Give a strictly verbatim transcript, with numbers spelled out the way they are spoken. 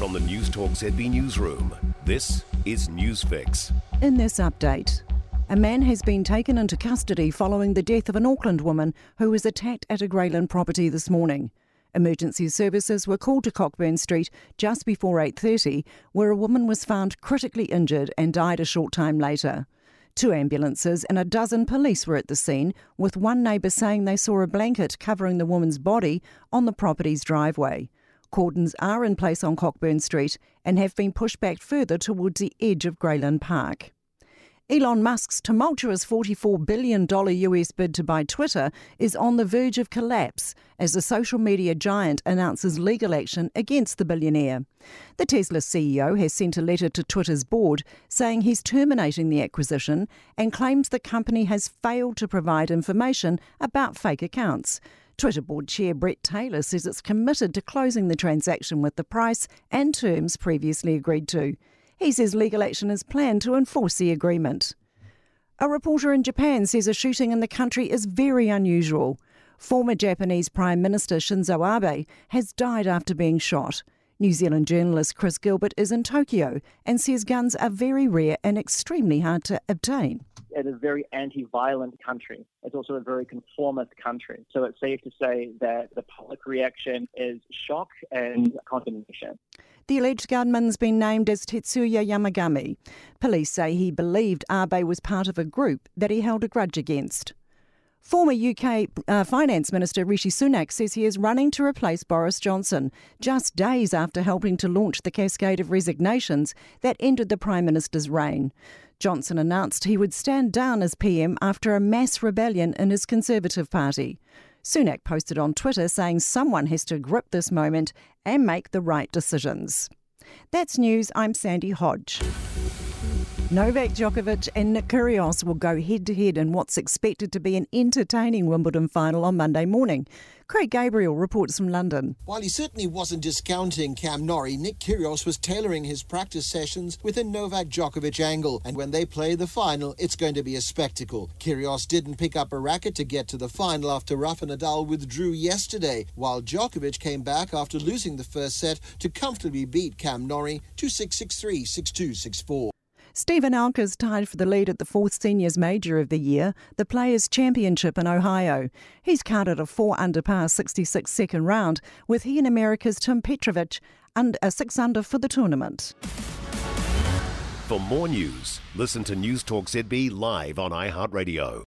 From the Newstalk Z B newsroom, this is News Fix. In this update, a man has been taken into custody following the death of an Auckland woman who was attacked at a Greyland property this morning. Emergency services were called to Cockburn Street just before eight thirty, where a woman was found critically injured and died a short time later. Two ambulances and a dozen police were at the scene, with one neighbour saying they saw a blanket covering the woman's body on the property's driveway. Cordons are in place on Cockburn Street and have been pushed back further towards the edge of Greyland Park. Elon Musk's tumultuous forty-four billion dollars U S bid to buy Twitter is on the verge of collapse as the social media giant announces legal action against the billionaire. The Tesla C E O has sent a letter to Twitter's board saying he's terminating the acquisition and claims the company has failed to provide information about fake accounts. Twitter board chair Brett Taylor says it's committed to closing the transaction with the price and terms previously agreed to. He says legal action is planned to enforce the agreement. A reporter in Japan says a shooting in the country is very unusual. Former Japanese Prime Minister Shinzo Abe has died after being shot. New Zealand journalist Chris Gilbert is in Tokyo and says guns are very rare and extremely hard to obtain. It's a very anti-violent country. It's also a very conformist country. So it's safe to say that the public reaction is shock and condemnation. The alleged gunman's been named as Tetsuya Yamagami. Police say he believed Abe was part of a group that he held a grudge against. Former U K uh, Finance Minister Rishi Sunak says he is running to replace Boris Johnson, just days after helping to launch the cascade of resignations that ended the Prime Minister's reign. Johnson announced he would stand down as P M after a mass rebellion in his Conservative Party. Sunak posted on Twitter saying someone has to grip this moment and make the right decisions. That's news. I'm Sandy Hodge. Novak Djokovic and Nick Kyrgios will go head-to-head in what's expected to be an entertaining Wimbledon final on Monday morning. Craig Gabriel reports from London. While he certainly wasn't discounting Cam Norrie, Nick Kyrgios was tailoring his practice sessions with a Novak Djokovic angle, and when they play the final, it's going to be a spectacle. Kyrgios didn't pick up a racket to get to the final after Rafa Nadal withdrew yesterday, while Djokovic came back after losing the first set to comfortably beat Cam Norrie two six, six three, six two, six four. Stephen Alker's tied for the lead at the fourth Seniors Major of the year, the Players' Championship in Ohio. He's carded a four-under par sixty-six second round, with he and America's Tim Petrovic and a six-under for the tournament. For more news, listen to Newstalk Z B live on iHeartRadio.